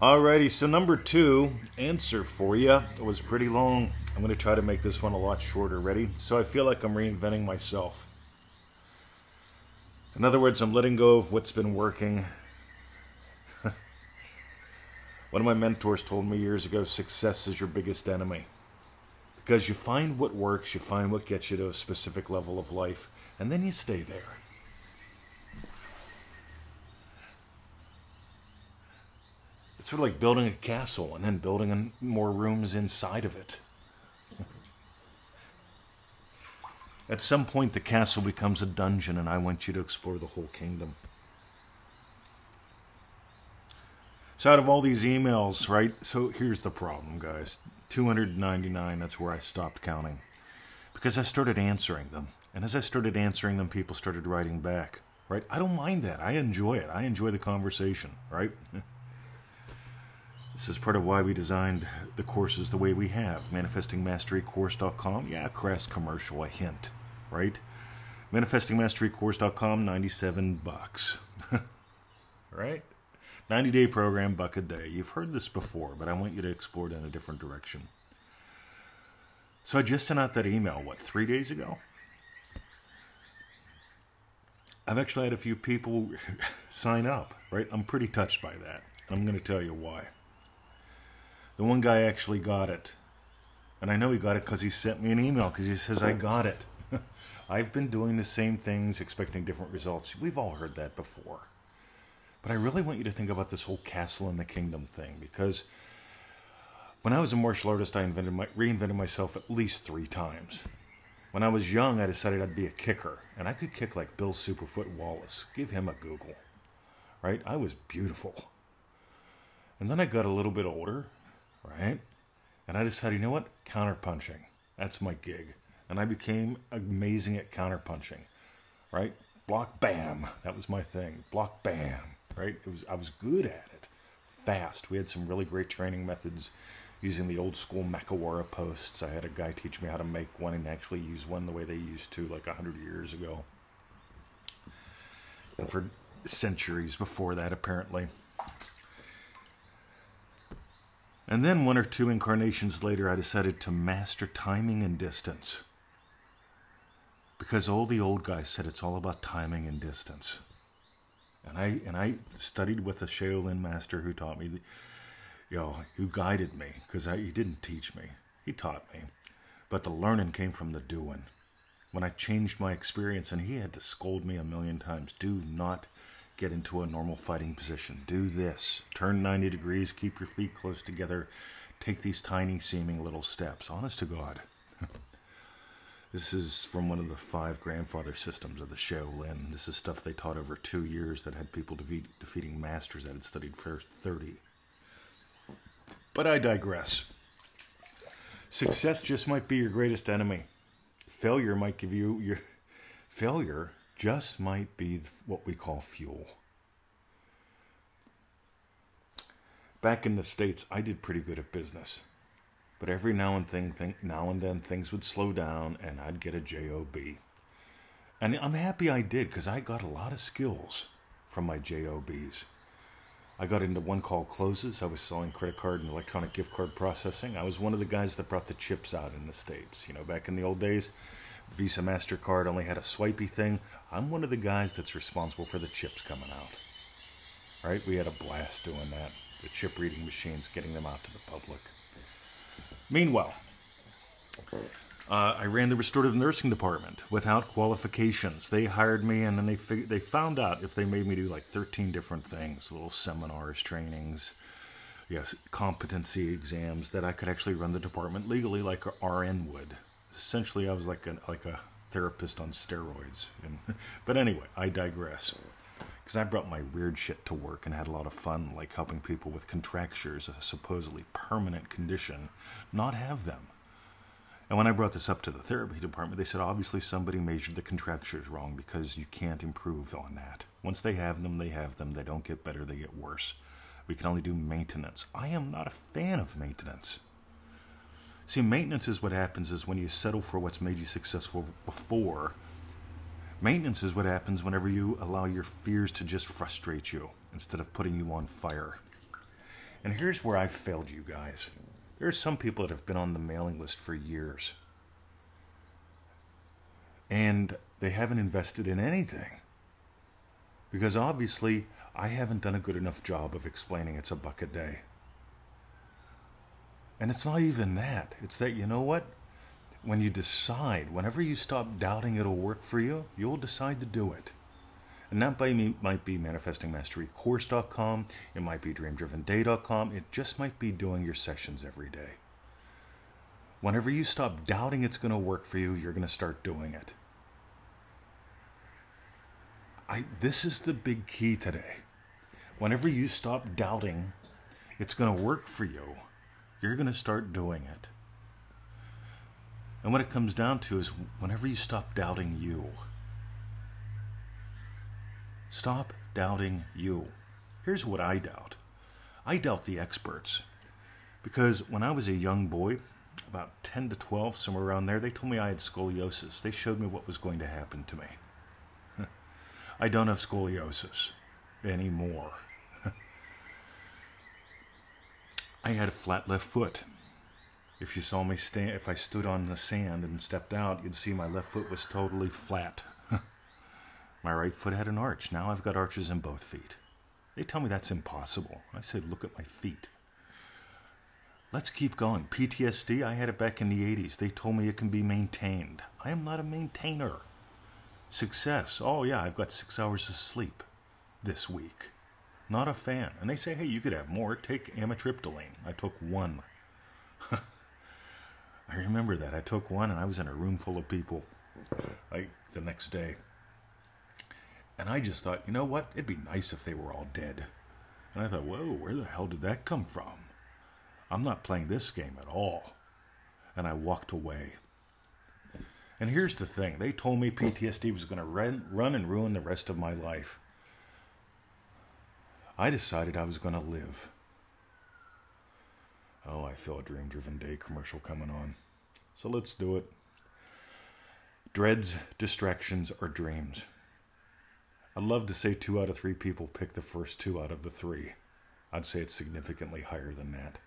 Alrighty, so number two answer for you. It was pretty long. I'm going to try to make this one a lot shorter. Ready? So I feel like I'm reinventing myself. In other words, I'm letting go of what's been working. One of my mentors told me years ago, success is your biggest enemy. Because you find what works, you find what gets you to a specific level of life, and then you stay there. It's sort of like building a castle and then building more rooms inside of it. At some point, the castle becomes a dungeon, and I want you to explore the whole kingdom. So out of all these emails, right? So here's the problem, guys. 299, that's where I stopped counting. Because I started answering them. And as I started answering them, people started writing back, right? I don't mind that. I enjoy it. I enjoy the conversation, right? This is part of why we designed the courses the way we have. ManifestingMasteryCourse.com, yeah, crass commercial, a hint, right? ManifestingMasteryCourse.com, $97. Right? 90-day program, $1 a day. You've heard this before, but I want you to explore it in a different direction. So I just sent out that email, what, 3 days ago? I've actually had a few people sign up, right? I'm pretty touched by that. I'm going to tell you why. The one guy actually got it. And I know he got it because he sent me an email, because he says, I got it. I've been doing the same things, expecting different results. We've all heard that before. But I really want you to think about this whole castle and the kingdom thing, because when I was a martial artist, I reinvented myself at least 3 times. When I was young, I decided I'd be a kicker. And I could kick like Bill Superfoot Wallace. Give him a Google. Right? I was beautiful. And then I got a little bit older. Right? And I decided, you know what? Counterpunching. That's my gig. And I became amazing at counterpunching. Right? Block, bam. That was my thing. Block, bam. Right? I was good at it. Fast. We had some really great training methods using the old school makawara posts. I had a guy teach me how to make one and actually use one the way they used to like 100 years ago. And for centuries before that, apparently. And then 1 or 2 incarnations later, I decided to master timing and distance. Because all the old guys said it's all about timing and distance. And I studied with a Shaolin master who taught me, you know, who guided me. Because he didn't teach me. He taught me. But the learning came from the doing. When I changed my experience, and he had to scold me 1,000,000 times. Do not get into a normal fighting position. Do this. Turn 90 degrees. Keep your feet close together. Take these tiny seeming little steps. Honest to God. This is from one of the 5 grandfather systems of the Shaolin. This is stuff they taught over 2 years that had people defeating masters that had studied for 30. But I digress. Success just might be your greatest enemy. Failure might give you your... Failure... just might be what we call fuel. Back in the States, I did pretty good at business. But every now and then things would slow down and I'd get a job. And I'm happy I did, because I got a lot of skills from my jobs. I got into one call closes. I was selling credit card and electronic gift card processing. I was one of the guys that brought the chips out in the States. You know, back in the old days, Visa, MasterCard only had a swipey thing. I'm one of the guys that's responsible for the chips coming out. Right? We had a blast doing that. The chip reading machines, getting them out to the public. Meanwhile, I ran the restorative nursing department without qualifications. They hired me, and then they found out if they made me do like 13 different things, little seminars, trainings, yes, competency exams, that I could actually run the department legally like an RN would. Essentially, I was like a therapist on steroids. But anyway, I digress. Because I brought my weird shit to work and had a lot of fun, like helping people with contractures, a supposedly permanent condition, not have them. And when I brought this up to the therapy department, they said, obviously somebody measured the contractures wrong, because you can't improve on that. Once they have them, they have them. They don't get better, they get worse. We can only do maintenance. I am not a fan of maintenance. See, maintenance is what happens is when you settle for what's made you successful before. Maintenance is what happens whenever you allow your fears to just frustrate you instead of putting you on fire. And here's where I've failed you guys. There are some people that have been on the mailing list for years, and they haven't invested in anything, because obviously I haven't done a good enough job of explaining it's a buck a day. And it's not even that. It's that, you know what? When you decide, whenever you stop doubting it'll work for you, you'll decide to do it. And that by me might be ManifestingMasteryCourse.com. It might be dreamdrivenday.com. It just might be doing your sessions every day. Whenever you stop doubting it's going to work for you, you're going to start doing it. This is the big key today. Whenever you stop doubting it's going to work for you, you're going to start doing it. And what it comes down to is whenever you stop doubting you. Stop doubting you. Here's what I doubt. I doubt the experts. Because when I was a young boy, about 10 to 12, somewhere around there, they told me I had scoliosis. They showed me what was going to happen to me. I don't have scoliosis anymore. I had a flat left foot. If you saw me stand, if I stood on the sand and stepped out, you'd see my left foot was totally flat. My right foot had an arch. Now I've got arches in both feet. They tell me that's impossible. I said, look at my feet. Let's keep going. PTSD, I had it back in the 80s. They told me it can be maintained. I am not a maintainer. Success. Oh yeah, I've got 6 hours of sleep this week. Not a fan. And they say, hey, you could have more. Take amitriptyline. I took one. I remember that. I took one and I was in a room full of people the next day. And I just thought, you know what? It'd be nice if they were all dead. And I thought, whoa, where the hell did that come from? I'm not playing this game at all. And I walked away. And here's the thing. They told me PTSD was going to run and ruin the rest of my life. I decided I was going to live. Oh, I feel a Dream Driven Day commercial coming on. So let's do it. Dreads, distractions, or dreams. I'd love to say 2 out of 3 people pick the first 2 out of the 3. I'd say it's significantly higher than that.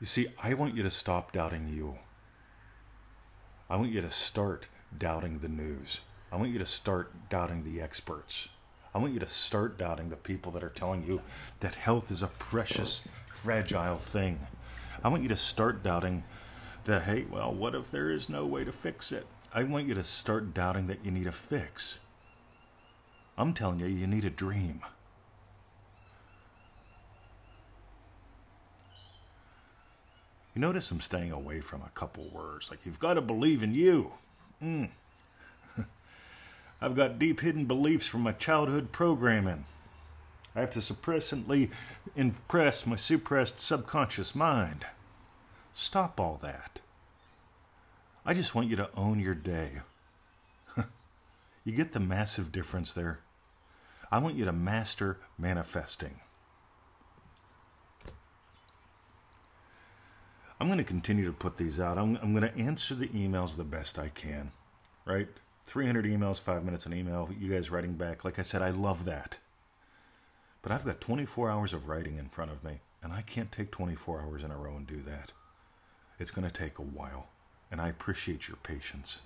You see, I want you to stop doubting you. I want you to start doubting the news. I want you to start doubting the experts. I want you to start doubting the people that are telling you that health is a precious, fragile thing. I want you to start doubting that, hey, well, what if there is no way to fix it? I want you to start doubting that you need a fix. I'm telling you, you need a dream. You notice I'm staying away from a couple words. Like, you've got to believe in you. I've got deep hidden beliefs from my childhood programming. I have to suppressantly impress my suppressed subconscious mind. Stop all that. I just want you to own your day. You get the massive difference there? I want you to master manifesting. I'm going to continue to put these out. I'm going to answer the emails the best I can, right? 300 emails, 5 minutes an email, you guys writing back. Like I said, I love that. But I've got 24 hours of writing in front of me, and I can't take 24 hours in a row and do that. It's going to take a while, and I appreciate your patience.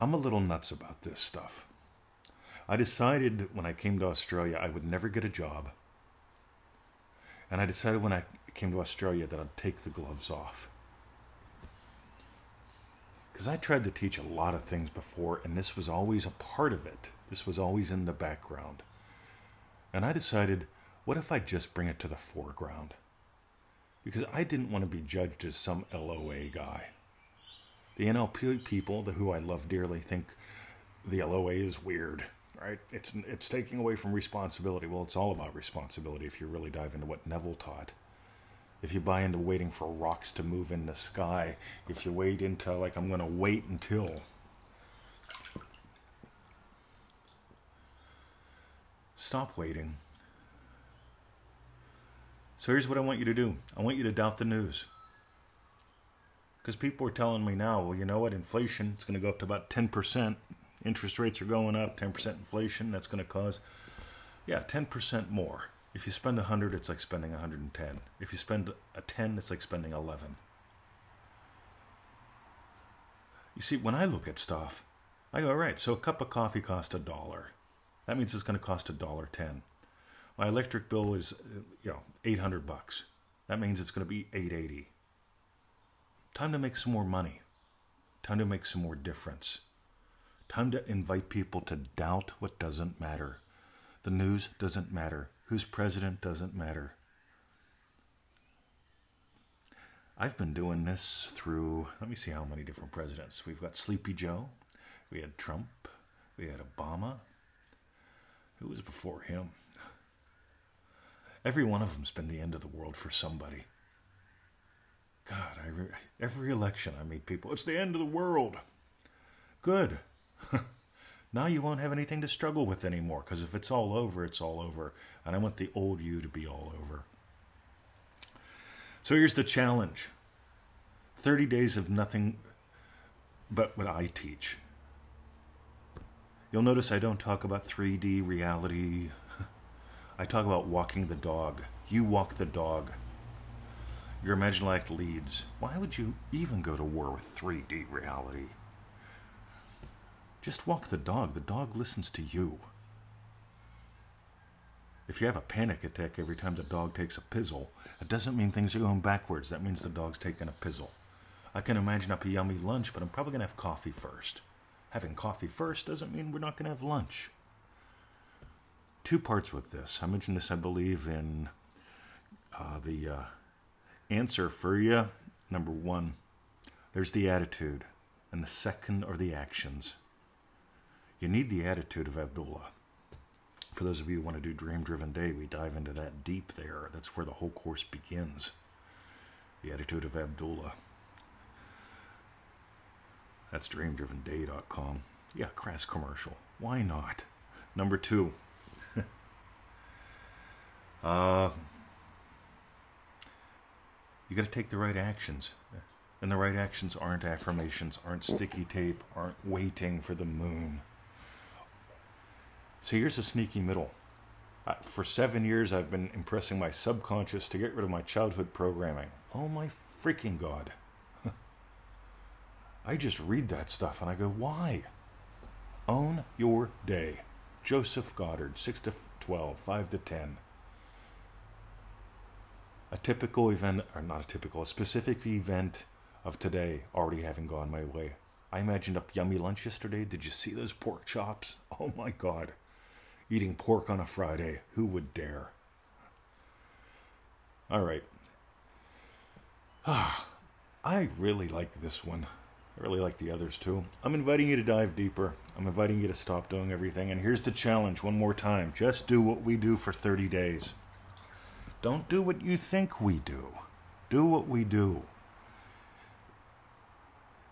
I'm a little nuts about this stuff. I decided when I came to Australia I would never get a job. And I decided when I came to Australia that I'd take the gloves off. Because I tried to teach a lot of things before, and this was always a part of it. This was always in the background. And I decided, what if I just bring it to the foreground? Because I didn't want to be judged as some LOA guy. The NLP people, who I love dearly, think the LOA is weird, right? It's taking away from responsibility. Well, it's all about responsibility if you really dive into what Neville taught. If you buy into waiting for rocks to move in the sky, if you wait into, like, I'm going to wait until. Stop waiting. So here's what I want you to do. I want you to doubt the news. Because people are telling me now, well, you know what, inflation, it's going to go up to about 10%. Interest rates are going up, 10% inflation. That's going to cause yeah, 10% more. If you spend 100, it's like spending 110. If you spend a 10, it's like spending 11. You see, when I look at stuff, I go, all right, so a cup of coffee costs $1. That means it's going to cost $1.10. My electric bill is, you know, 800 bucks. That means it's going to be 880. Time to make some more money. Time to make some more difference. Time to invite people to doubt what doesn't matter. The news doesn't matter. Who's president doesn't matter. I've been doing this through, let me see how many different presidents. We've got Sleepy Joe. We had Trump. We had Obama. Who was before him? Every one of them's been the end of the world for somebody. God, every election I meet people, it's the end of the world. Good. Now you won't have anything to struggle with anymore, because if it's all over, it's all over. And I want the old you to be all over. So here's the challenge. 30 days of nothing but what I teach. You'll notice I don't talk about 3D reality. I talk about walking the dog. You walk the dog. Your imaginal act leads. Why would you even go to war with 3D reality? Just walk the dog. The dog listens to you. If you have a panic attack every time the dog takes a pizzle, it doesn't mean things are going backwards. That means the dog's taking a pizzle. I can imagine up a yummy lunch, but I'm probably going to have coffee first. Having coffee first doesn't mean we're not going to have lunch. Two parts with this. I mentioned this, I believe, in the answer for you. Number one, there's the attitude, and the second are the actions. You need the attitude of Abdullah. For those of you who want to do Dream Driven Day, we dive into that deep there. That's where the whole course begins. The attitude of Abdullah. That's dreamdrivenday.com. Yeah, crass commercial. Why not? Number two. You got to take the right actions. And the right actions aren't affirmations, aren't sticky tape, aren't waiting for the moon. So here's a sneaky middle. For 7 years, I've been impressing my subconscious to get rid of my childhood programming. Oh my freaking God. I just read that stuff and I go, why? Own your day. Joseph Goddard, 6 to 12, 5 to 10. A specific event of today already having gone my way. I imagined up yummy lunch yesterday. Did you see those pork chops? Oh my God. Eating pork on a Friday. Who would dare? All right. I really like this one. I really like the others too. I'm inviting you to dive deeper. I'm inviting you to stop doing everything. And here's the challenge one more time. Just do what we do for 30 days. Don't do what you think we do. Do what we do.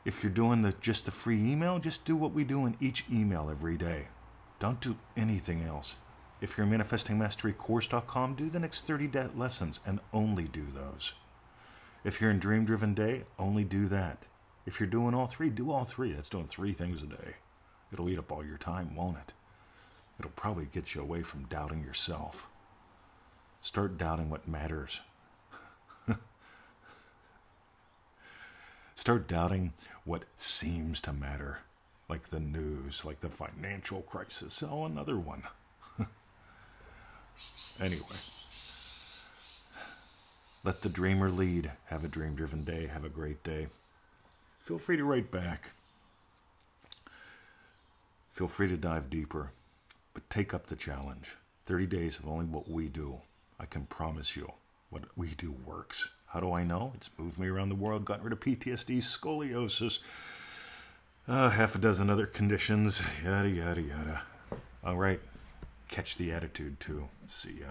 If you're doing just the free email, just do what we do in each email every day. Don't do anything else. If you're ManifestingMasteryCourse.com, do the next 30 lessons and only do those. If you're in Dream Driven Day, only do that. If you're doing all three, do all three. That's doing 3 things a day. It'll eat up all your time, won't it? It'll probably get you away from doubting yourself. Start doubting what matters. Start doubting what seems to matter, like the news, like the financial crisis. Oh, another one. Anyway, let the dreamer lead. Have a dream-driven day. Have a great day. Feel free to write back. Feel free to dive deeper, but take up the challenge. 30 days of only what we do. I can promise you what we do works. How do I know? It's moved me around the world, got rid of PTSD, scoliosis, half a dozen other conditions, yada, yada, yada. All right. Catch the attitude, too. See ya.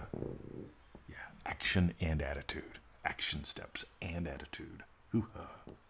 Yeah. Action and attitude. Action steps and attitude. Hoo-ha.